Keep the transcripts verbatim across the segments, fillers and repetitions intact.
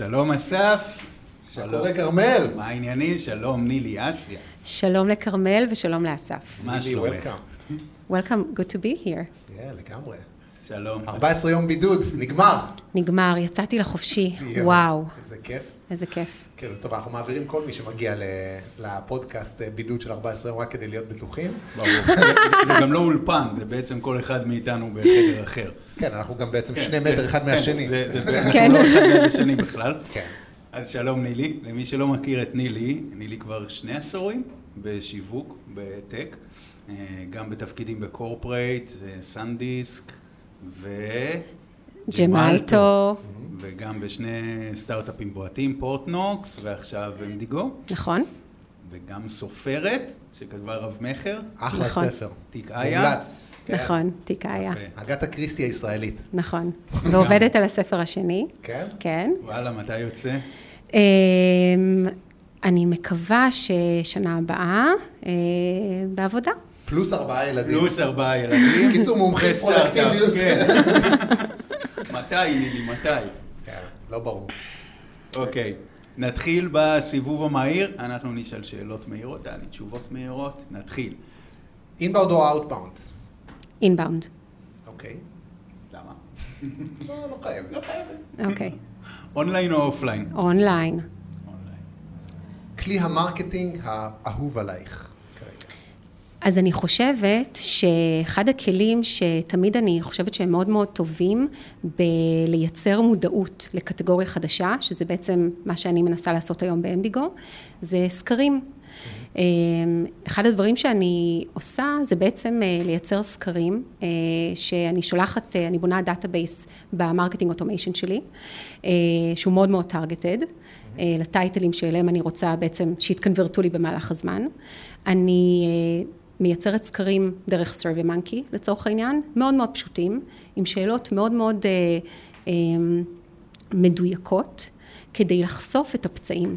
שלום אסף. שלום לכרמל. מה העניינים? שלום נילי, אסיה. שלום לכרמל ושלום לאסף. מה שלומך? Welcome, good to be here. כן, לגמרי. שלום. ארבעה עשר יום בידוד, נגמר. נגמר, יצאתי לחופשי, וואו. איזה כיף. איזה כיף. כן, טוב, אנחנו מעבירים כל מי שמגיע לפודקאסט בידוד של ארבעה עשר יום רק כדי להיות בטוחים. זה גם לא אולפן, זה בעצם כל אחד מאיתנו בחדר אחר. כן, אנחנו גם בעצם שני מטר אחד מהשני. אנחנו לא אחד מהשני בכלל. כן. אז שלום נילי, למי שלא מכיר את נילי, נילי כבר שני עשורים בשיווק, בטק, גם בתפקידים בקורפרייט, סנדיסק ו... ג'מלטו. וגם בשני סטארט-אפים בועטים, פורט נוקס, ועכשיו אמדיגו. נכון. וגם סופרת, שכתבה רב מחר. אחלה ספר. תיק איה. מומלץ. נכון, תיק איה. אגתה קריסטי הישראלית. נכון. ועובדת על הספר השני. כן? כן. וואלה, מתי יוצא? אני מקווה ששנה הבאה בעבודה. פלוס ארבעה ילדים. פלוס ארבעה ילדים. קיצור מומחי פרודקטיביות. מתי, נילי, מתי? כן, לא ברור. אוקיי, נתחיל בסיבוב המהיר, אנחנו נשאל שאלות מהירות, אני תשובות מהירות, נתחיל. אינבאונד או אאוטבאונד? אינבאונד. אוקיי. למה? לא, לא חייב. לא חייב. אוקיי. אונליין או אופליין? אונליין. אונליין. כלי המרקטינג האהוב עלייך. אז אני חושבת שאחד הכלים שתמיד אני חושבת שהם מאוד מאוד טובים בלייצר מודעות לקטגוריה חדשה, שזה בעצם מה שאני מנסה לעשות היום ב-אם די גו, זה סקרים. אחד הדברים שאני עושה זה בעצם לייצר סקרים שאני שולחת, אני בונה דאטאבייס במרקטינג אוטומיישן שלי, שהוא מאוד מאוד טרגטד, לטייטלים שאליהם אני רוצה בעצם שיתקנברטו לי במהלך הזמן. אני מייצרת סקרים דרך Survey Monkey, לצורך העניין, מאוד מאוד פשוטים, עם שאלות מאוד מאוד אה, אה, מדויקות, כדי לחשוף את הפצעים.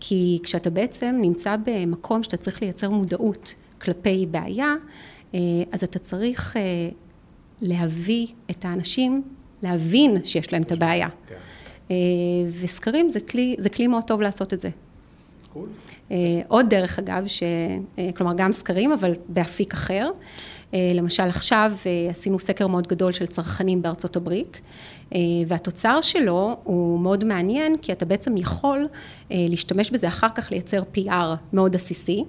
כי כשאתה בעצם נמצא במקום שאתה צריך לייצר מודעות כלפי בעיה, אה, אז אתה צריך אה, להביא את האנשים, להבין שיש להם את הבעיה. כן. אה, וסקרים זה כלי, זה כלי מאוד טוב לעשות את זה. קול. עוד דרך אגב, ש... כלומר גם סקרים, אבל באפיק אחר. למשל עכשיו עשינו סקר מאוד גדול של צרכנים בארצות הברית, והתוצר שלו הוא מאוד מעניין, כי אתה בעצם יכול להשתמש בזה אחר כך לייצר פי אר מאוד עסיסי,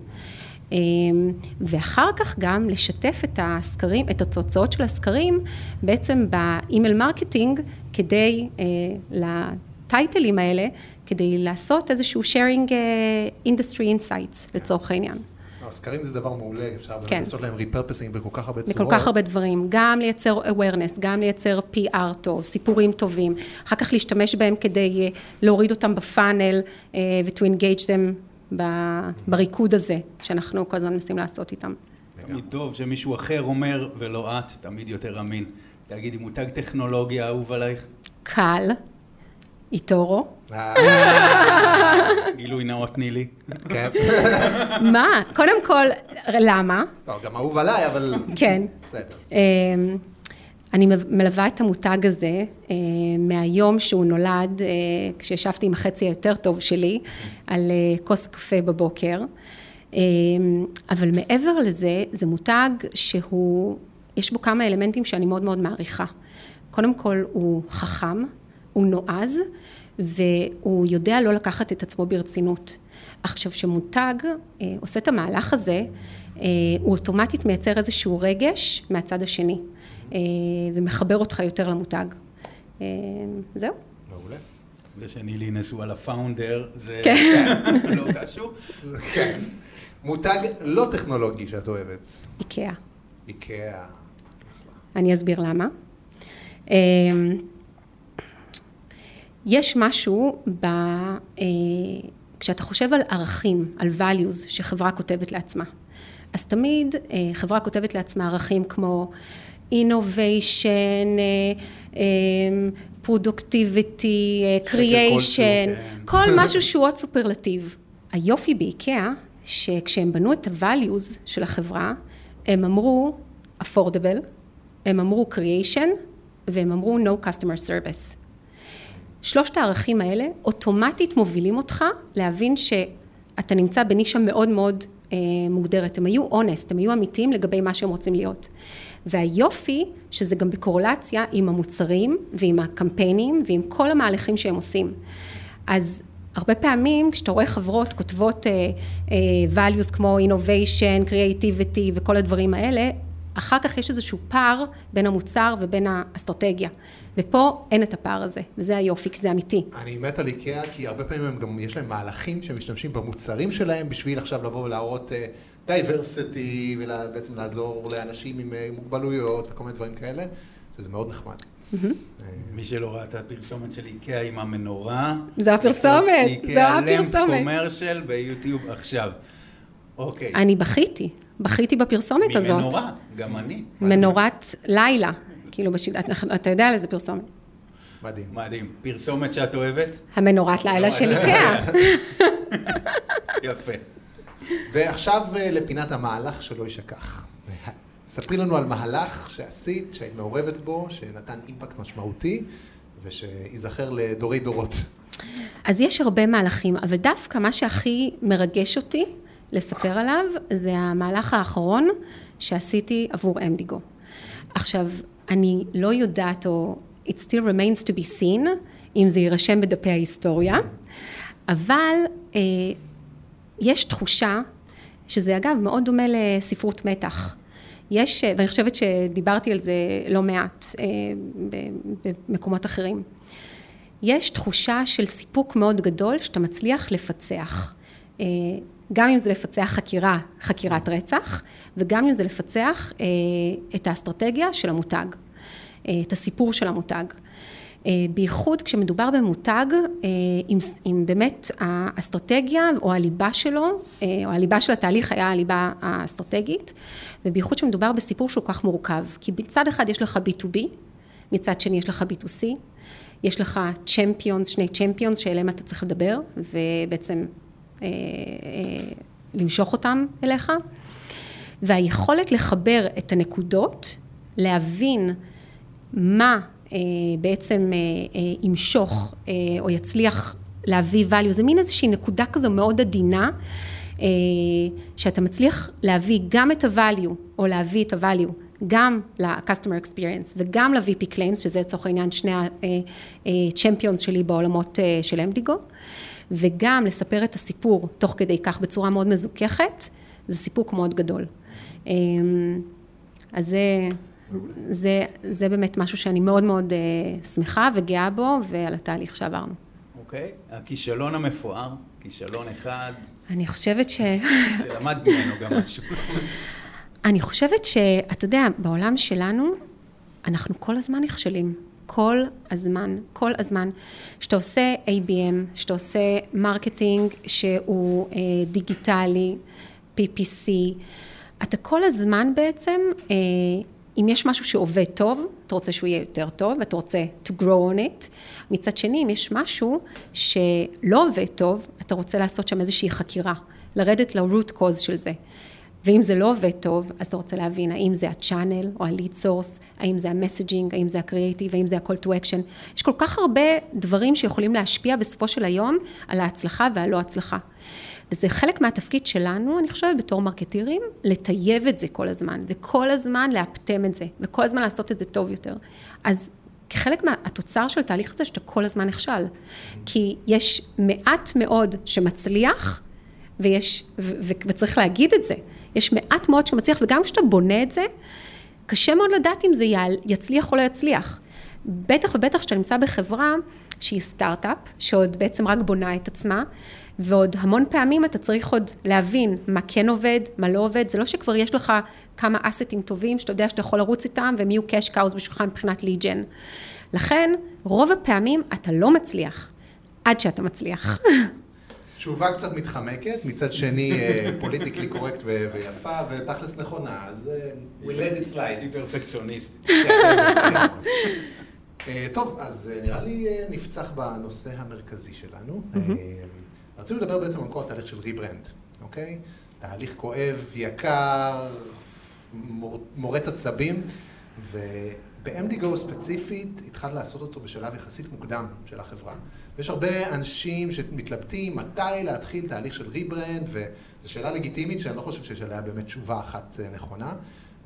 ואחר כך גם לשתף את הסקרים, את התוצאות של הסקרים, בעצם באימייל מרקטינג, כדי לתת, הטייטלים האלה, כדי לעשות איזשהו sharing industry insights, לצורך העניין. הסקרים זה דבר מעולה, אפשר לעשות להם repurposing בכל כך הרבה צורות. בכל כך הרבה דברים, גם לייצר awareness, גם לייצר פי אר טוב, סיפורים טובים, אחר כך להשתמש בהם כדי להוריד אותם בפאנל, ו-to engage them בריקוד הזה, שאנחנו כל הזמן מנסים לעשות איתם. תמיד טוב שמישהו אחר אומר, ולא את, תמיד יותר אמין. תגידי, מותג טכנולוגיה אהוב עלייך? קל. איתורו. גילוי נאות נילי. כן. מה? קודם כל, למה? לא, גם אהוב עליי, אבל... כן. בסדר. אני מלווה את המותג הזה מהיום שהוא נולד, כשישבתי עם החצי היותר טוב שלי, על כוס קפה בבוקר. אבל מעבר לזה, זה מותג שהוא... יש בו כמה אלמנטים שאני מאוד מאוד מעריכה. קודם כל, הוא חכם. הוא נועז, והוא יודע לא לקחת את עצמו ברצינות. עכשיו, שמותג אה, עושה את המהלך הזה, אה, הוא אוטומטית מייצר איזשהו רגש מהצד השני, אה, ומחבר אותך יותר למותג. אה, זהו. מעולה. זה שנילי נשוא על הפאונדר, זה לא קשור. כן. מותג לא טכנולוגי שאת אוהבת. איקאה. איקאה. אני אסביר למה. אה... יש משהו, ב, אה, כשאתה חושב על ערכים, על values שחברה כותבת לעצמה, אז תמיד אה, חברה כותבת לעצמה ערכים כמו innovation, productivity, creation, כל משהו שהוא עוד סופרלטיב. היופי באיקאה, שכשהם בנו את ה-values של החברה, הם אמרו affordable, הם אמרו creation, והם אמרו no customer service. שלושת הערכים האלה אוטומטית מובילים אותך להבין שאתה נמצא בנישה מאוד מאוד מוגדרת. הם היו honest, הם היו אמיתיים לגבי מה שהם רוצים להיות. והיופי שזה גם בקורלציה עם המוצרים ועם הקמפיינים ועם כל המהלכים שהם עושים. אז הרבה פעמים כשאתה רואה חברות כותבות uh, uh, values כמו innovation, creativity וכל הדברים האלה, אחר כך יש איזשהו פער בין המוצר ובין האסטרטגיה. ופה אין את הפער הזה, וזה היופי, כי זה אמיתי. אני מת על איקאה, כי הרבה פעמים הם גם, יש להם מהלכים שמשתמשים במוצרים שלהם, בשביל עכשיו לבוא ולהראות uh, diversity, ובעצם לעזור לאנשים עם uh, מוגבלויות וכל מיני דברים כאלה, שזה מאוד נחמד. מי שלא ראה את הפרסומת של איקאה עם המנורה, זה הפרסומת, זה הפרסומת. איקאה להם קומרשל ביוטיוב עכשיו. אוקיי. אני בכיתי, בכיתי בפרסומת הזאת. ממנורה, גם אני. מנורת לילה, כאילו בשידור, אתה יודע על איזה פרסומת. מדהים. מדהים. פרסומת שאת אוהבת? המנורת לילה של איקאה. יפה. ועכשיו לפינת המהלך שלא ישכח. ספרי לנו על מהלך שעשית, שהיית מעורבת בו, שנתן אימפקט משמעותי, ושייזכר לדורי דורות. אז יש הרבה מהלכים, אבל דווקא מה שהכי מרגש אותי לספר עליו, זה המהלך האחרון שעשיתי עבור M D G O. עכשיו, אני לא יודעת, או it still remains to be seen, אם זה יירשם בדפי ההיסטוריה, אבל אה, יש תחושה, שזה אגב מאוד דומה לספרות מתח. יש, ואני חושבת שדיברתי על זה לא מעט במקומות אחרים, יש תחושה של סיפוק מאוד גדול שאתה מצליח לפצח, גם אם זה לפצח חקירה, חקירת רצח, וגם אם זה לפצח את האסטרטגיה של המותג, את הסיפור של המותג. בייחוד כשמדובר במותג, אם באמת האסטרטגיה או הליבה שלו, או הליבה של התהליך היה הליבה האסטרטגית, ובייחוד שמדובר בסיפור שהוא כך מורכב, כי מצד אחד יש לך בי טו בי, מצד שני יש לך בי טו סי, יש לך צ'מפיונס, שני צ'מפיונס שאליהם אתה צריך לדבר, ובעצם למשוך אותם אליך, והיכולת לחבר את הנקודות, להבין מה בעצם ימשוך או יצליח להביא value. זה מין איזושהי נקודה כזו מאוד עדינה, שאתה מצליח להביא גם את ה-value, או להביא את ה-value, גם ל-customer experience, וגם ל-וי פי claims, שזה לצורך העניין שני ה-champions שלי בעולמות של M D G O, וגם לספר את הסיפור תוך כדי כך בצורה מאוד מזוכחת, זה סיפוק מאוד גדול. אז זה... זה, זה באמת משהו שאני מאוד מאוד uh, שמחה וגאה בו, ועל התהליך שעברנו. אוקיי. Okay. הכישלון המפואר, כישלון אחד. אני חושבת ש... שלמד ממנו גם משהו. אני חושבת שאתה יודע, בעולם שלנו, אנחנו כל הזמן נכשלים. כל הזמן, כל הזמן. שאתה עושה A B M, שאתה עושה מרקטינג שהוא uh, דיגיטלי, P P C. אתה כל הזמן בעצם... Uh, אם יש משהו שעובד טוב, אתה רוצה שהוא יהיה יותר טוב, ואתה רוצה to grow on it. מצד שני, אם יש משהו שלא עובד טוב, אתה רוצה לעשות שם איזושהי חקירה, לרדת ל-root cause של זה. ואם זה לא עובד טוב, אז אתה רוצה להבין האם זה ה-channel או ה-lead source, האם זה ה-messaging, האם זה ה-creative, האם זה ה-call to action. יש כל כך הרבה דברים שיכולים להשפיע בסופו של היום על ההצלחה והלא הצלחה. וזה חלק מהתפקיד שלנו, אני חושבת בתור מרקטירים, לטייב את זה כל הזמן, וכל הזמן להפתם את זה, וכל הזמן לעשות את זה טוב יותר. אז חלק מהתוצר של התהליך הזה, שאתה כל הזמן נכשל, כי יש מעט מאוד שמצליח, ויש, ו- ו- וצריך להגיד את זה, יש מעט מאוד שמצליח, וגם כשאתה בונה את זה, קשה מאוד לדעת אם זה יצליח או לא יצליח. בטח ובטח שאתה נמצא בחברה שהיא סטארט-אפ, שעוד בעצם רק בונה את עצמה, ועוד המון פעמים אתה צריך עוד להבין מה כן עובד, מה לא עובד. זה לא שכבר יש לך כמה אסטים טובים שאתה יודע שאתה יכול לרוץ איתם, והם יהיו קאש קאוס בשבילך מבחינת ליג'ן. לכן, רוב הפעמים אתה לא מצליח, עד שאתה מצליח. תשובה קצת מתחמקת, מצד שני פוליטיקלי קורקט ויפה, ותכלס נכונה, אז we let it slide. היא פרפקציוניסט. טוב, אז נראה לי נפצח בנושא המרכזי שלנו. רצינו לדבר בעצם על כל התהליך של ריברנד, אוקיי? תהליך כואב, יקר, מורט עצבים, ב-אם די גו ספציפית התחלנו לעשות אותו בשלב יחסית מוקדם של החברה. ויש הרבה אנשים שמתלבטים מתי להתחיל תהליך של ריברנד, וזו שאלה לגיטימית שאני לא חושב שיש עליה באמת תשובה אחת נכונה.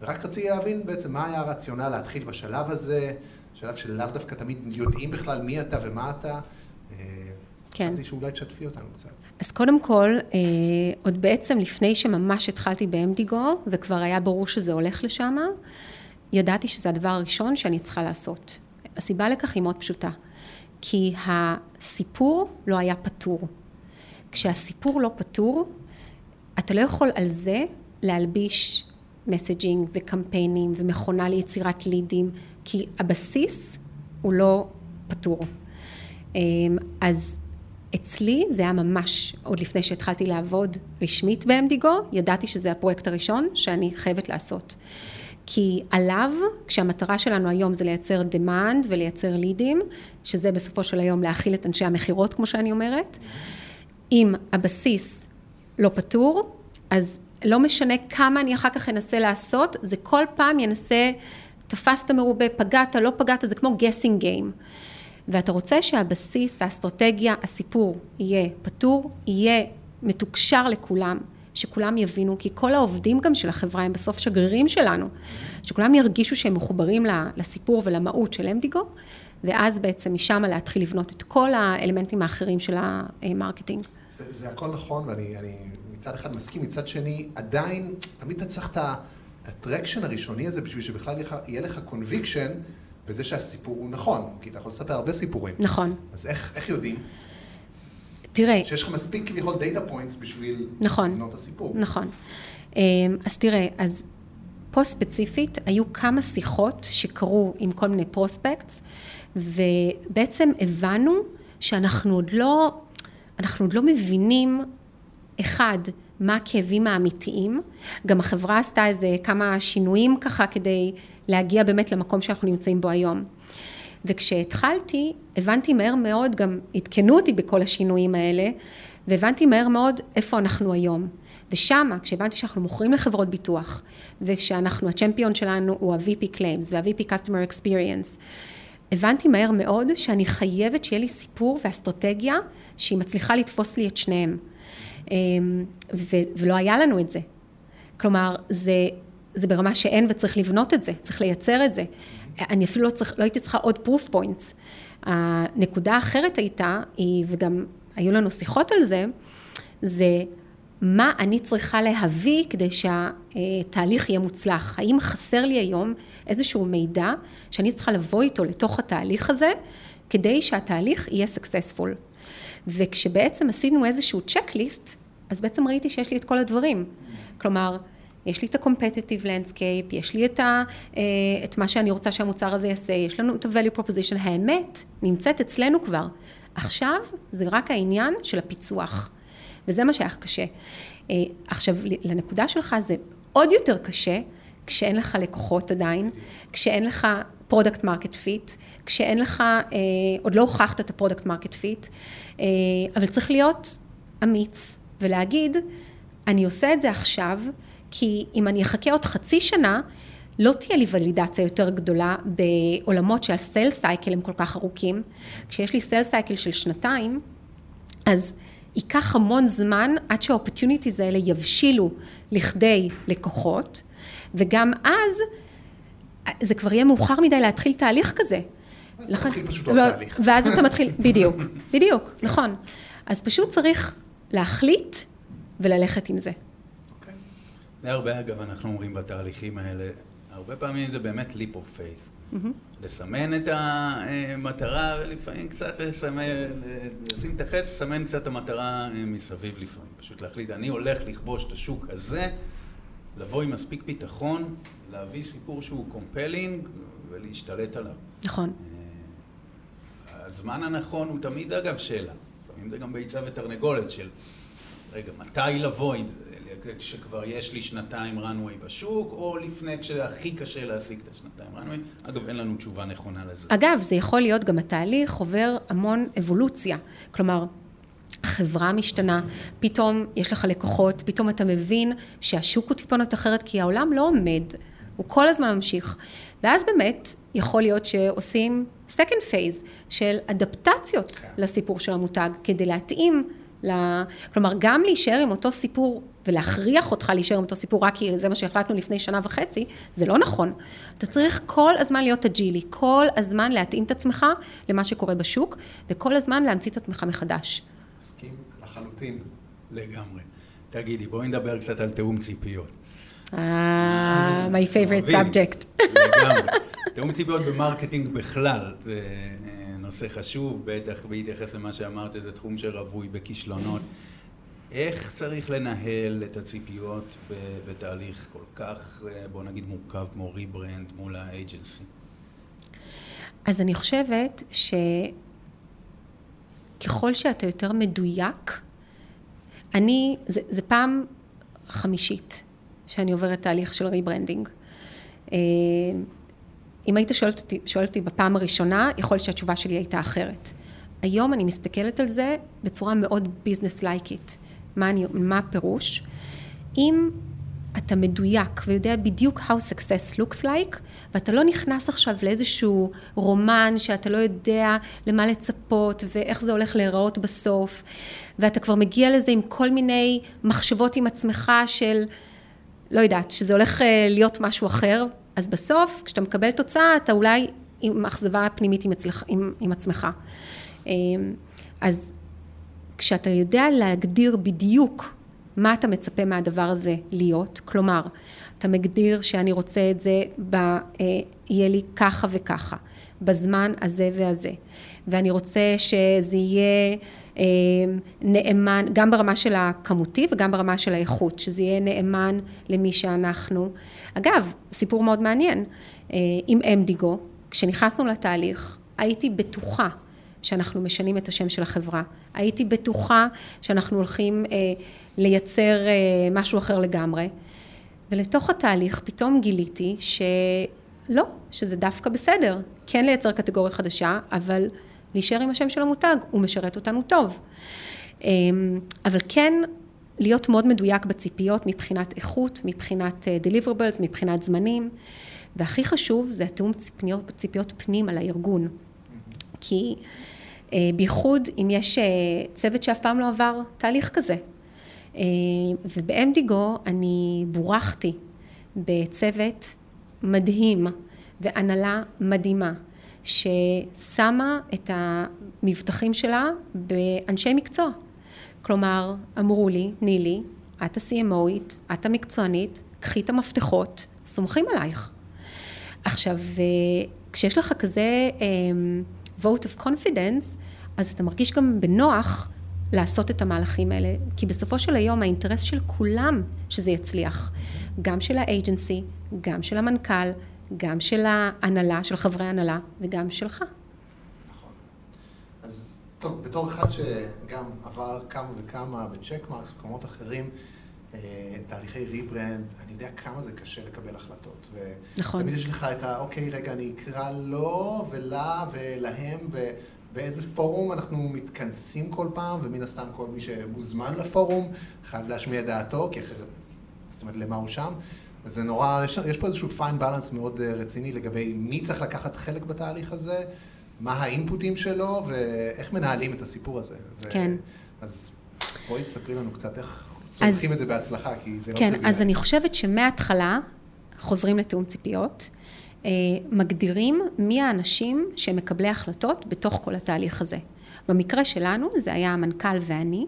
ורק רציתי להבין בעצם מה היה הרציונל להתחיל בשלב הזה, שלב שלאו דווקא תמיד יודעים בכלל מי אתה ומה אתה. כן. חשבתי שאולי תשתפי אותנו קצת. אז קודם כל, אה, עוד בעצם לפני שממש התחלתי ב-אם די גו, וכבר היה ברור שזה הולך לשם, ידעתי שזה הדבר הראשון שאני צריכה לעשות. הסיבה לכך היא מאוד פשוטה, כי הסיפור לא היה פתור. כשהסיפור לא פתור, אתה לא יכול על זה להלביש מסג'ינג וקמפיינים ומכונה ליצירת לידים, כי הבסיס הוא לא פתור. אה, אז אצלי זה היה ממש, עוד לפני שהתחלתי לעבוד רשמית ב-אם די גו, ידעתי שזה הפרויקט הראשון שאני חייבת לעשות. כי עליו, כשהמטרה שלנו היום זה לייצר demand ולייצר לידים, שזה בסופו של היום להכיל את אנשי המחירות, כמו שאני אומרת, אם הבסיס לא פתור, אז לא משנה כמה אני אחר כך אנסה לעשות, זה כל פעם ינסה, תפסת מרובה, פגעת, לא פגעת, זה כמו guessing game. ואתה רוצה שהבסיס, האסטרטגיה, הסיפור יהיה פתור, יהיה מתוקשר לכולם, שכולם יבינו, כי כל העובדים גם של החברה הם בסוף שגרירים שלנו, שכולם ירגישו שהם מחוברים לסיפור ולמהות של אם די גו, ואז בעצם משם להתחיל לבנות את כל האלמנטים האחרים של המרקטינג. זה, זה הכל נכון, ואני אני מצד אחד מסכים, מצד שני, עדיין, תמיד אתה צריך את הטרקשן הראשוני הזה, בשביל שבכלל יהיה לך קונביקשן, בזה שהסיפור הוא נכון, כי אתה יכול לספר הרבה סיפורים. נכון. אז איך, איך יודעים? תראה. שיש לך מספיק כביכול דאטה פוינטס בשביל נכון, לבנות הסיפור. נכון. אז תראה, אז פה ספציפית היו כמה שיחות שקרו עם כל מיני פרוספקטס, ובעצם הבנו שאנחנו עוד לא, אנחנו עוד לא מבינים אחד, מה הכאבים האמיתיים. גם החברה עשתה איזה כמה שינויים ככה כדי להגיע באמת למקום שאנחנו נמצאים בו היום. וכשהתחלתי, הבנתי מהר מאוד, גם התקנו אותי בכל השינויים האלה, והבנתי מהר מאוד איפה אנחנו היום. ושמה, כשהבנתי שאנחנו מוכרים לחברות ביטוח, וכשאנחנו, הצ'מפיון שלנו הוא ה-וי פי Claims וה-וי פי Customer Experience, הבנתי מהר מאוד שאני חייבת שיהיה לי סיפור ואסטרטגיה שהיא מצליחה לתפוס לי את שניהם. ולא היה לנו את זה. כלומר, זה, זה ברמה שאין וצריך לבנות את זה, צריך לייצר את זה. אני אפילו לא, צריך, לא הייתי צריכה עוד proof points. הנקודה האחרת הייתה, וגם היו לנו שיחות על זה, זה מה אני צריכה להביא כדי שהתהליך יהיה מוצלח. האם חסר לי היום איזשהו מידע שאני צריכה לבוא איתו לתוך התהליך הזה, כדי שהתהליך יהיה successful. וכשבעצם עשינו איזשהו צ'קליסט, אז בעצם ראיתי שיש לי את כל הדברים. כלומר, יש לי את ה-competitive landscape, יש לי את, ה, את מה שאני רוצה שהמוצר הזה יעשה, יש לנו את ה-value proposition, האמת נמצאת אצלנו כבר. עכשיו זה רק העניין של הפיצוח, וזה מה שהיה קשה. עכשיו, לנקודה שלך זה עוד יותר קשה, כשאין לך לקוחות עדיין, כשאין לך product market fit, כשאין לך, אה, עוד לא הוכחת את ה-product market fit, אה, אבל צריך להיות אמיץ ולהגיד, אני עושה את זה עכשיו, כי אם אני אחכה עוד חצי שנה, לא תהיה לי ולידציה יותר גדולה בעולמות של הסייל סייקל הם כל כך ארוכים. כשיש לי סייל סייקל של שנתיים, אז ייקח המון זמן עד שהאופטיוניטיז האלה יבשילו לכדי לקוחות, וגם אז זה כבר יהיה מאוחר מדי להתחיל תהליך כזה. אז לכ... אתה מתחיל פשוט לא תהליך. ואז אתה מתחיל, בדיוק, בדיוק, נכון. אז פשוט צריך להחליט וללכת עם זה. זה הרבה, אגב, אנחנו אומרים בתהליכים האלה, הרבה פעמים זה באמת leap of faith. לסמן את המטרה, ולפעמים קצת לסמן, לשים את החץ, לסמן קצת המטרה מסביב לפעמים. פשוט להחליט, אני הולך לכבוש את השוק הזה, לבוא עם מספיק ביטחון, להביא סיפור שהוא compelling, ולהשתלט עליו. נכון. הזמן הנכון הוא תמיד, אגב, שאלה. לפעמים זה גם ביצה ותרנגולת של, רגע, מתי לבוא עם זה? כשכבר יש לי שנתיים רנווי בשוק, או לפני כשהכי קשה להשיג את השנתיים רנווי. אגב, אין לנו תשובה נכונה לזה. אגב, זה יכול להיות גם התהליך עובר המון אבולוציה. כלומר, החברה משתנה, פתאום יש לך לקוחות, פתאום אתה מבין שהשוק הוא טיפונות אחרת, כי העולם לא עומד הוא כל הזמן ממשיך. ואז באמת יכול להיות שעושים second phase של אדפטציות לסיפור של המותג, כדי להתאים, כלומר גם להישאר עם אותו סיפור, ולהכריח אותך להישאר עם אותו סיפור, רק כי זה מה שהחלטנו לפני שנה וחצי, זה לא נכון. אתה צריך כל הזמן להיות אג'ילי, כל הזמן להתאים את עצמך למה שקורה בשוק, וכל הזמן להמציא את עצמך מחדש. מסכים לחלוטין. לגמרי. תגידי, בואי נדבר קצת על תאום ציפיות. אה, my favorite subject. לגמרי. תאום ציפיות במרקטינג בכלל, זה נושא חשוב, בטח בהתייחס למה שאמרת, זה תחום שרווי בכישלונות. איך צריך לנהל את הציפיות בתהליך כל כך, בוא נגיד, מורכב כמו ריברנד מול האג'נסי? אז אני חושבת שככל שאתה יותר מדויק, אני, זה, זה פעם חמישית שאני עוברת תהליך של ריברנדינג. אם היית שואלת אותי, שואלת אותי בפעם הראשונה, יכול להיות שהתשובה שלי הייתה אחרת. היום אני מסתכלת על זה בצורה מאוד ביזנס לייקית. מה אני, מה הפירוש? אם אתה מדויק ויודע בדיוק how success looks like, ואתה לא נכנס עכשיו לאיזשהו רומן שאתה לא יודע למה לצפות ואיך זה הולך להיראות בסוף, ואתה כבר מגיע לזה עם כל מיני מחשבות עם עצמך של, לא יודעת, שזה הולך להיות משהו אחר, אז בסוף, כשאתה מקבל תוצאה, אתה אולי עם אכזבה פנימית עם, הצלח, עם, עם עצמך. אז כשאתה יודע להגדיר בדיוק מה אתה מצפה מהדבר הזה להיות? כלומר, אתה מגדיר שאני רוצה את זה, ב, אה, יהיה לי ככה וככה, בזמן הזה והזה. ואני רוצה שזה יהיה אה, נאמן, גם ברמה של הכמותי וגם ברמה של האיכות, שזה יהיה נאמן למי שאנחנו. אגב, סיפור מאוד מעניין, אה, עם M D G O, כשנכנסנו לתהליך, הייתי בטוחה, שאנחנו משנים את השם של החברה. הייתי בטוחה שאנחנו הולכים אה, לייצר אה, משהו אחר לגמרי. ולתוך התהליך פתאום גיליתי שלא, שזה דווקא בסדר. כן לייצר קטגוריה חדשה, אבל להישאר עם השם של המותג, הוא משרת אותנו טוב. אה, אבל כן להיות מאוד מדויק בציפיות מבחינת איכות, מבחינת אה, deliverables, מבחינת זמנים. והכי חשוב זה התאום ציפיות, ציפיות פנים על הארגון. כי בייחוד אם יש צוות שאף פעם לא עבר תהליך כזה. וב-M D G O אני בורחתי בצוות מדהים והנהלה מדהימה, ששמה את המבטחים שלה באנשי מקצוע. כלומר, אמרו לי, נילי, את ה-C M O'ית, את המקצוענית, קחי את המפתחות, סומכים עלייך. עכשיו, כשיש לך כזה vote of confidence, אז אתה מרגיש גם בנוח לעשות את המהלכים האלה, כי בסופו של היום האינטרס של כולם שזה יצליח, גם של האג'נסי, גם של המנכ"ל, גם של ההנהלה, של חברי ההנהלה, וגם שלך. נכון. אז טוב, בתור אחד שגם עבר כמה וכמה בצ'קמרקס ובמקומות אחרים, תהליכי ריברנד, אני יודע כמה זה קשה לקבל החלטות. נכון. תמיד יש לך את ה, אוקיי, רגע, אני אקרא לו ולה ולהם, ובאיזה פורום אנחנו מתכנסים כל פעם, ומן הסתם כל מי שמוזמן לפורום, חייב להשמיע דעתו, כי אחרת, זאת אומרת, למה הוא שם. וזה נורא, יש, יש פה איזשהו פיין בלנס מאוד רציני לגבי מי צריך לקחת חלק בתהליך הזה, מה האינפוטים שלו, ואיך מנהלים את הסיפור הזה. זה, כן. אז בואי תספרי לנו קצת איך צורכים את זה בהצלחה, כי זה לא תגיע. כן, אז אני חושבת שמההתחלה חוזרים לתאום ציפיות, מגדירים מי האנשים שמקבלי החלטות בתוך כל התהליך הזה. במקרה שלנו זה היה המנכ"ל ואני,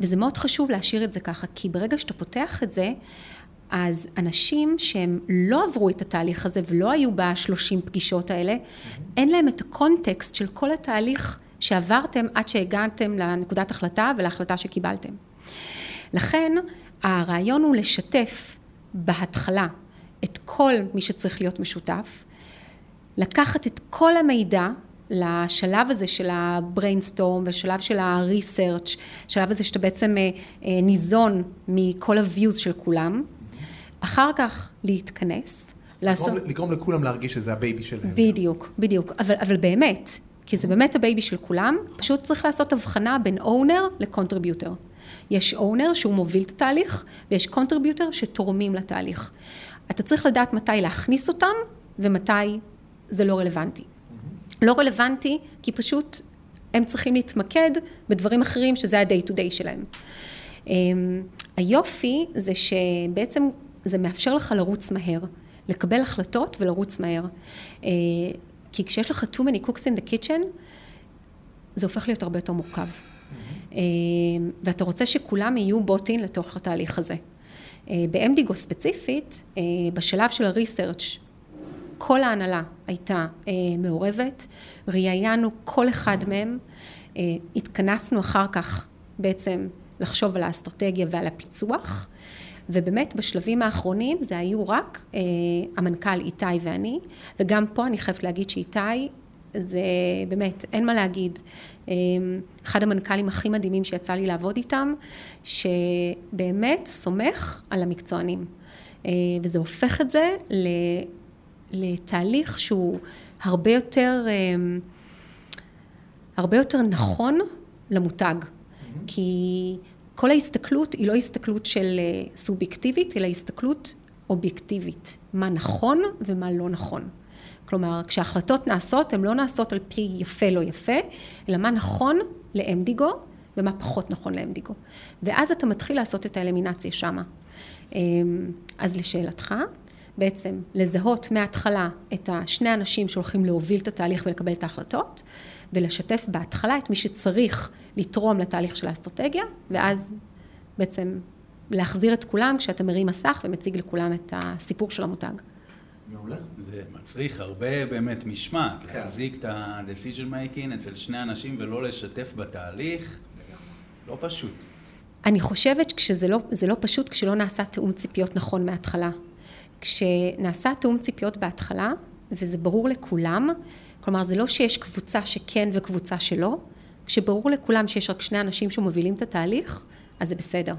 וזה מאוד חשוב להשאיר את זה ככה, כי ברגע שאתה פותח את זה, אז אנשים שהם לא עברו את התהליך הזה ולא היו בשלושים פגישות האלה, אין להם את הקונטקסט של כל התהליך שעברתם עד שהגעתם לנקודת החלטה ולהחלטה שקיבלתם. לכן הרעיון הוא לשתף בהתחלה את כל מי שצריך להיות משותף, לקחת את כל המידע לשלב הזה של הבריינסטורם ושלב של הריסרצ', שלב הזה שאתה בעצם ניזון מכל הוויוז של כולם, אחר כך להתכנס, לעשות... לגרום לכולם להרגיש שזה הבייבי שלהם. בדיוק, בדיוק, אבל, אבל באמת, כי זה באמת הבייבי של כולם, פשוט צריך לעשות הבחנה בין אונר לקונטריביוטר. יש אונר שהוא מוביל את התהליך, ויש קונטריביוטר שתורמים לתהליך. אתה צריך לדעת מתי להכניס אותם, ומתי זה לא רלוונטי. לא רלוונטי, כי פשוט הם צריכים להתמקד בדברים אחרים, שזה ה-day to day שלהם. היופי זה שבעצם זה מאפשר לך לרוץ מהר, לקבל החלטות ולרוץ מהר. כי כשיש לך too many cooks in the kitchen, זה הופך להיות הרבה יותר מורכב. ואתה רוצה שכולם יהיו בוטים לתוך התהליך הזה. ב-אם די ג'י או ספציפית, בשלב של ה-research, כל ההנהלה הייתה מעורבת, ראיינו כל אחד מהם, התכנסנו אחר כך בעצם לחשוב על האסטרטגיה ועל הפיצוח, ובאמת בשלבים האחרונים זה היו רק המנכ"ל איתי ואני, וגם פה אני חייבת להגיד שאיתי, זה באמת, אין מה להגיד, אחד המנכ"לים הכי מדהימים שיצא לי לעבוד איתם, שבאמת סומך על המקצוענים, וזה הופך את זה לתהליך שהוא הרבה יותר, הרבה יותר נכון למותג, כי כל ההסתכלות היא לא הסתכלות של סובייקטיבית, אלא הסתכלות אובייקטיבית, מה נכון ומה לא נכון. כלומר, כשההחלטות נעשות, הן לא נעשות על פי יפה לא יפה, אלא מה נכון ל-אם די ג'י או ומה פחות נכון ל-אם די ג'י או. ואז אתה מתחיל לעשות את האלמינציה שמה. אז לשאלתך, בעצם לזהות מההתחלה את השני האנשים שהולכים להוביל את התהליך ולקבל את ההחלטות, ולשתף בהתחלה את מי שצריך לתרום לתהליך של האסטרטגיה, ואז בעצם להחזיר את כולם כשאתה מרים מסך ומציג לכולם את הסיפור של המותג. מעולה. זה מצריך הרבה באמת משמעת, כן. להחזיק את ה-decision making אצל שני אנשים ולא לשתף בתהליך, לא פשוט. אני חושבת שזה לא, זה לא פשוט כשלא נעשה תאום ציפיות נכון מההתחלה. כשנעשה תאום ציפיות בהתחלה, וזה ברור לכולם, כלומר זה לא שיש קבוצה שכן וקבוצה שלא, כשברור לכולם שיש רק שני אנשים שמובילים את התהליך, אז זה בסדר.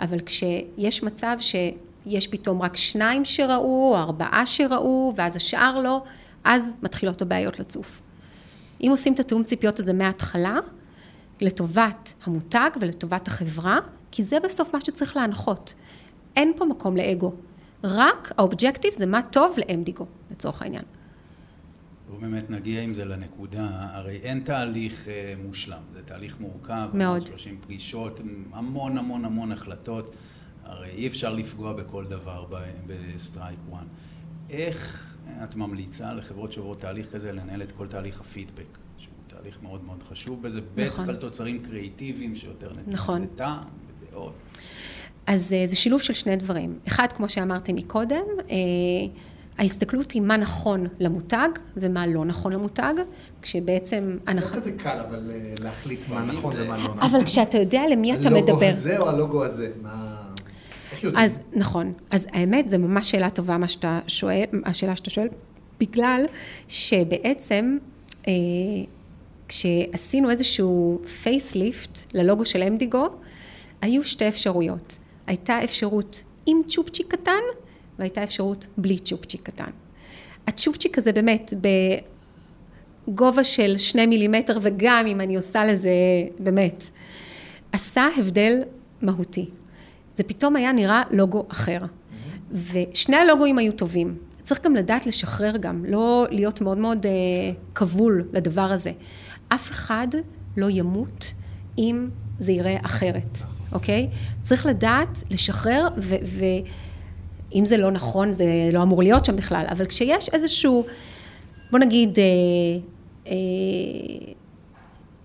אבל כשיש מצב ש... יש פתאום רק שניים שראו, ארבעה שראו, ואז השאר לא, אז מתחילות הבעיות לצוף. אם עושים את התאום ציפיות הזה מההתחלה, לטובת המותג ולטובת החברה, כי זה בסוף מה שצריך להנחות. אין פה מקום לאגו. רק האובג'קטיב זה מה טוב ל-אם די ג'י או, לצורך העניין. ובאמת נגיע עם זה לנקודה, הרי אין תהליך אה, מושלם, זה תהליך מורכב. מאוד. שלושים פגישות, המון המון המון החלטות. הרי אי אפשר לפגוע בכל דבר בסטרייק וואן. איך את ממליצה לחברות שעוברות תהליך כזה לנהל את כל תהליך הפידבק, שהוא תהליך מאוד מאוד חשוב, וזה בטח על תוצרים קריאיטיביים שיותר נתן לטעם ודעות? אז זה שילוב של שני דברים. אחד, כמו שאמרתי מקודם, ההסתכלות היא מה נכון למותג ומה לא נכון למותג, כשבעצם... לא כזה קל, אבל להחליט מה נכון ומה לא נכון. אבל כשאתה יודע למי אתה מדבר. הלוגו הזה או הלוגו הזה, מה... אז נכון, אז האמת זה ממש שאלה טובה מה שאתה שואל, השאלה שאתה שואל, בגלל שבעצם אה, כשעשינו איזשהו פייסליפט ללוגו של אם די ג'י או, היו שתי אפשרויות, הייתה אפשרות עם צ'ופצ'יק קטן והייתה אפשרות בלי צ'ופצ'יק קטן. הצ'ופצ'יק הזה באמת בגובה של שני מילימטר וגם אם אני עושה לזה באמת, עשה הבדל מהותי. זה פתאום היה נראה לוגו אחר. Mm-hmm. ושני הלוגויים היו טובים. צריך גם לדעת לשחרר גם, לא להיות מאוד מאוד uh, כבול לדבר הזה. אף אחד לא ימות אם זה יראה אחרת, אוקיי? Okay? צריך לדעת לשחרר, ואם ו- זה לא נכון, זה לא אמור להיות שם בכלל, אבל כשיש איזשהו, בוא נגיד, אה, אה,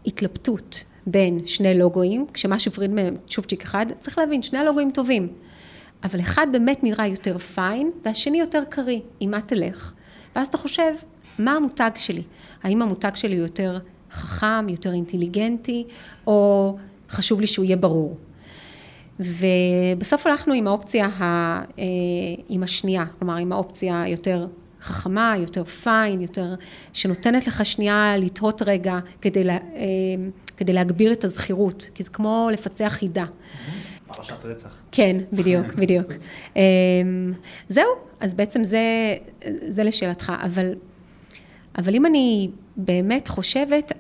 התלבטות, בין שני לוגויים, כשמה שפריד מהם צ'ופצ'יק אחד, צריך להבין, שני הלוגויים טובים, אבל אחד באמת נראה יותר פיין, והשני יותר קרי, עם מה תלך, ואז אתה חושב, מה המותג שלי? האם המותג שלי יותר חכם, יותר אינטליגנטי, או חשוב לי שהוא יהיה ברור? ובסוף הלכנו עם האופציה, ה... עם השנייה, כלומר, עם האופציה יותר חכמה, יותר פיין, יותר, שנותנת לך שנייה לתהות רגע, כדי לה... כדי להגביר את הזכירות, כי זה כמו לפצח חידה. פרשת רצח. כן, בדיוק, בדיוק. זהו, אז בעצם זה, זה לשאלתך, אבל, אבל אם אני באמת חושבת,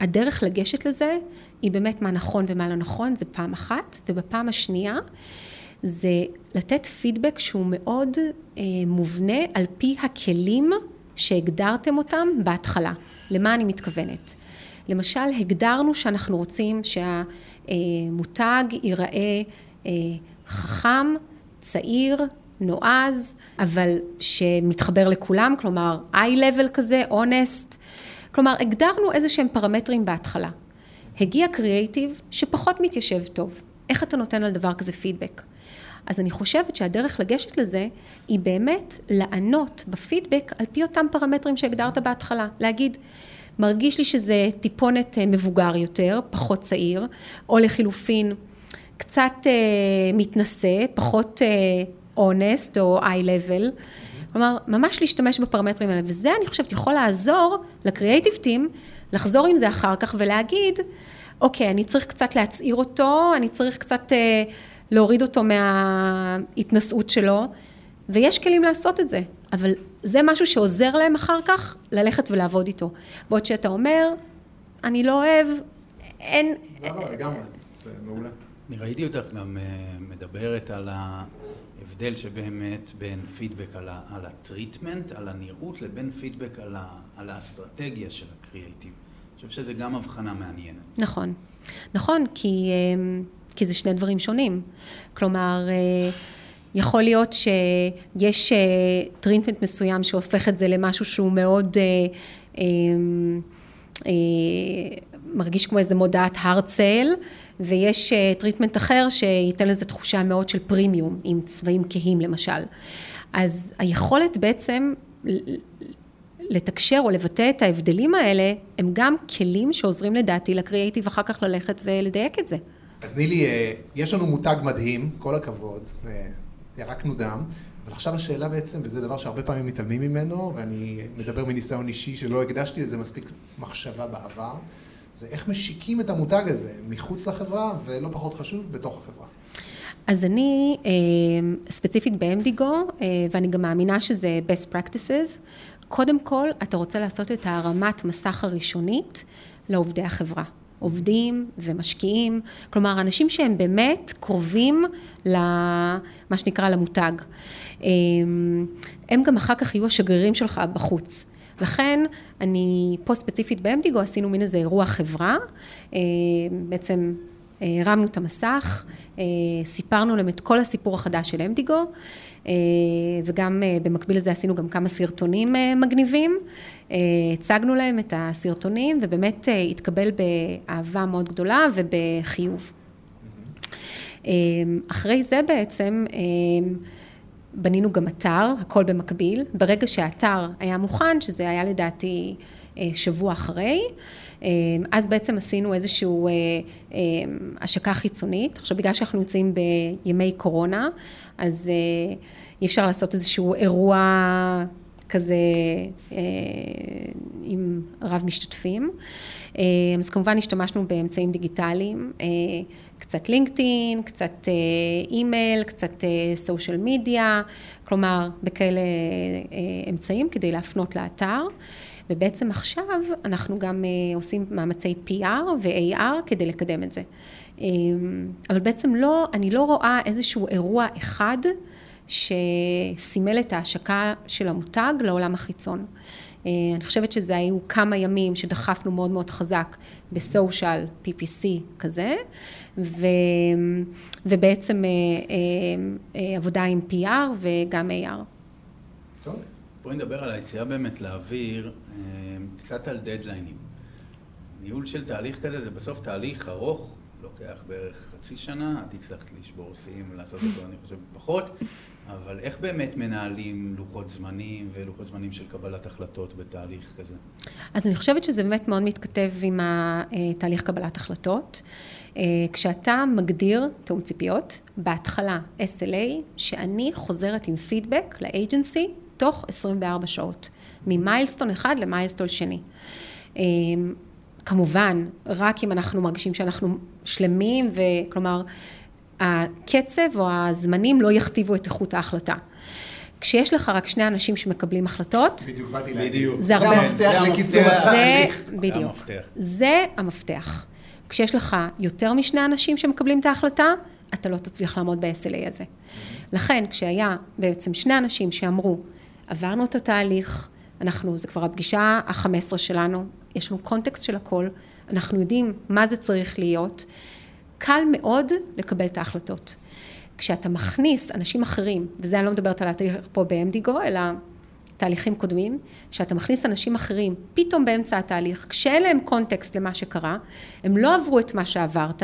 הדרך לגשת לזה, היא באמת מה נכון ומה לא נכון, זה פעם אחת, ובפעם השנייה, זה לתת פידבק שהוא מאוד אה, מובנה על פי הכלים שהגדרתם אותם בהתחלה. למה אני מתכוונת? למשל, הגדרנו שאנחנו רוצים שהמותג ייראה אה, חכם, צעיר, נועז, אבל שמתחבר לכולם, כלומר, איי לבל כזה, honest. כלומר, הגדרנו איזה שהם פרמטרים בהתחלה. הגיע קריאיטיב שפחות מתיישב טוב. איך אתה נותן על דבר כזה פידבק? אז אני חושבת שהדרך לגשת לזה היא באמת לענות בפידבק על פי אותם פרמטרים שהגדרת בהתחלה. להגיד, מרגיש לי שזה טיפונת מבוגר יותר, פחות צעיר, או לחילופין קצת אה, מתנשא, פחות אונסט אה, או איי לבל. Mm-hmm. כלומר, ממש להשתמש בפרמטרים האלה, וזה אני חושבת יכול לעזור לקריאייטיב טים, לחזור עם זה אחר כך ולהגיד, אוקיי, אני צריך קצת להצעיר אותו, אני צריך קצת אה, להוריד אותו מההתנסות שלו, ויש כלים לעשות את זה, אבל זה משהו שעוזר להם אחר כך ללכת ולעבוד איתו. בעוד שאתה אומר, אני לא אוהב, אין... לא, לא, לגמרי, זה מעולה. אני ראיתי אותך גם מדברת על ההבדל שבאמת בין פידבק על הטריטמנט, על הנראות, לבין פידבק על האסטרטגיה של הקריאייטיב. אני חושב שזה גם הבחנה מעניינת. נכון, נכון, כי... כי זה שני דברים שונים. כלומר, יכול להיות שיש טריטמנט מסוים שהופך את זה למשהו שהוא מאוד מרגיש כמו איזה מודעת hard sale, ויש טריטמנט אחר שייתן לזה תחושה מאוד של פרימיום, עם צבעים כהים למשל. אז היכולת בעצם לתקשר או לבטא את ההבדלים האלה, הם גם כלים שעוזרים לדעתי לקריאייטיב אחר כך ללכת ולדייק את זה. אז נילי, יש לנו מותג מדהים, כל הכבוד, ירקנו דם, אבל עכשיו השאלה בעצם, וזה דבר שהרבה פעמים מתעלמים ממנו, ואני מדבר מניסיון אישי שלא הקדשתי לזה מספיק מחשבה בעבר, זה איך משיקים את המותג הזה מחוץ לחברה, ולא פחות חשוב, בתוך החברה. אז אני ספציפית ב-אם די גו, ואני גם מאמינה שזה best practices, קודם כל אתה רוצה לעשות את הרמת מסך הראשונית לעובדי החברה. עובדים ומשקיעים, כלומר אנשים שהם באמת קרובים למה שנקרא למותג, הם גם אחר כך יהיו השגרירים שלך בחוץ. לכן אני פה ספציפית ב-אם די גו עשינו מין איזה אירוע חברה, בעצם הרמנו את המסך, סיפרנו להם את כל הסיפור החדש של אם די גו, וגם במקביל לזה עשינו גם כמה סרטונים מגניבים, הצגנו להם את הסרטונים, ובאמת התקבל באהבה מאוד גדולה ובחיוב. אחרי זה בעצם בנינו גם אתר, הכל במקביל, ברגע שהאתר היה מוכן, שזה היה לדעתי שבוע אחרי, אז בעצם עשינו איזשהו השקה חיצונית. עכשיו, בגלל שאנחנו נמצאים בימי קורונה, אז אי אפשר לעשות איזשהו אירוע כזה עם רב משתתפים. אז כמובן השתמשנו באמצעים דיגיטליים, קצת לינקדאין, קצת אימייל, קצת סושיאל מדיה, כלומר בכאלה אמצעים כדי להפנות לאתר. ובעצם עכשיו אנחנו גם עושים מאמצי פי אר ו איי אר כדי לקדם את זה. אבל בעצם לא, אני לא רואה איזשהו אירוע אחד שסימל את ההשקה של המותג לעולם החיצון. אני חושבת שזה היו כמה ימים שדחפנו מאוד מאוד חזק בסושיאל, פי פי סי כזה, ו, ובעצם עבודה עם פי אר וגם איי אר. טוב. בואי נדבר על היציאה באמת לאוויר, קצת על דדליינים. ניהול של תהליך כזה זה בסוף תהליך ארוך, לוקח בערך חצי שנה, את הצלחת לשבור שיאים ולעשות אותו, אני חושב, פחות, אבל איך באמת מנהלים לוחות זמנים ולוחות זמנים של קבלת החלטות בתהליך כזה? אז אני חושבת שזה באמת מאוד מתכתב עם תהליך קבלת החלטות. כשאתה מגדיר תאום ציפיות, בהתחלה אס אל איי, שאני חוזרת עם פידבק לאג'נסי, תוך עשרים וארבע שעות, ממיילסטון אחד למיילסטון שני. כמובן, רק אם אנחנו מרגישים שאנחנו שלמים, וכלומר, הקצב או הזמנים לא יכתיבו את איכות ההחלטה. כשיש לך רק שני אנשים שמקבלים החלטות, בדיוק, באתי להגיד. זה המפתח לקיצור התהליך. בדיוק, זה המפתח. כשיש לך יותר משני אנשים שמקבלים את ההחלטה, אתה לא תצליח לעמוד ב-אס אל איי הזה. לכן, כשהיה בעצם שני אנשים שאמרו, עברנו את התהליך, אנחנו, זה כבר הפגישה ה-חמש עשרה שלנו, יש לנו קונטקסט של הכל, אנחנו יודעים מה זה צריך להיות, קל מאוד לקבל את ההחלטות. כשאתה מכניס אנשים אחרים, וזה אני לא מדברת על התהליך פה ב-אם די גו, אלא תהליכים קודמים, שאתה מכניס אנשים אחרים, פתאום באמצע התהליך, כשאין להם קונטקסט למה שקרה, הם לא עברו את מה שעברת,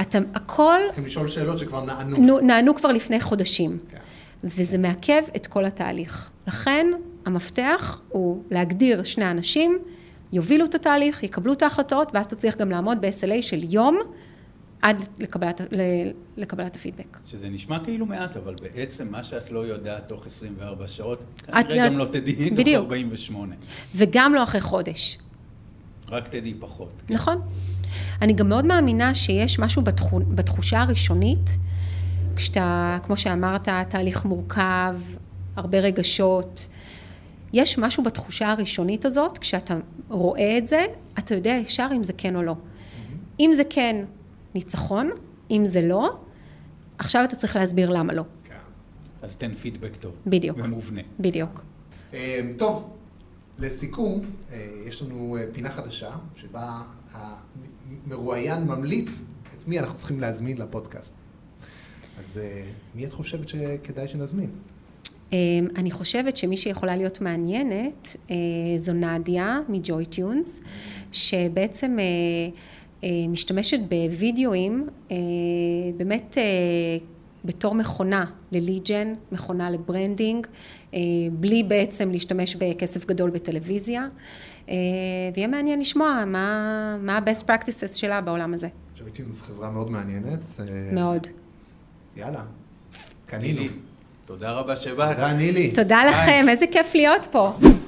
אתה, הכל... צריכים לשאול שאלות שכבר נענו. נענו כבר לפני חודשים. Okay. וזה מעכב את כל התהליך. לכן, המפתח הוא להגדיר שני אנשים, יובילו את התהליך, יקבלו את ההחלטות, ואז אתה צריך גם לעמוד ב-אס אל איי של יום, עד לקבלת, לקבלת הפידבק. שזה נשמע כאילו מעט, אבל בעצם מה שאת לא יודעת תוך עשרים וארבע שעות, כנראה גם לא תדעי תוך ארבעים ושמונה. וגם לא אחרי חודש. רק תדעי פחות. נכון. אני גם מאוד מאמינה שיש משהו בתחושה הראשונית, כשאתה, כמו שאמרת, תהליך מורכב, הרבה רגשות, יש משהו בתחושה הראשונית הזאת, כשאתה רואה את זה, אתה יודע ישר אם זה כן או לא. אם זה כן, ניצחון, אם זה לא, עכשיו אתה צריך להסביר למה לא. כן. אז תן פידבק טוב. בדיוק. ומובנה. בדיוק. טוב, לסיכום, יש לנו פינה חדשה, שבה המרואיין ממליץ את מי אנחנו צריכים להזמין לפודקאסט. אז מי את חושבת שכדאי שנזמין? אני חושבת שמי שיכולה להיות מעניינת, זו נדיה מג'וי טיונס, שבעצם... משתמשת בווידאוים, באמת בתור מכונה לליג'ן, מכונה לברנדינג, בלי בעצם להשתמש בכסף גדול בטלוויזיה, ויהיה מעניין לשמוע מה, מה ה-best practices שלה בעולם הזה. ג'וי טיונס, חברה מאוד מעניינת. מאוד. יאללה, קנינו. תודה רבה שבאת. תודה נילי. תודה לכם, איזה כיף להיות פה.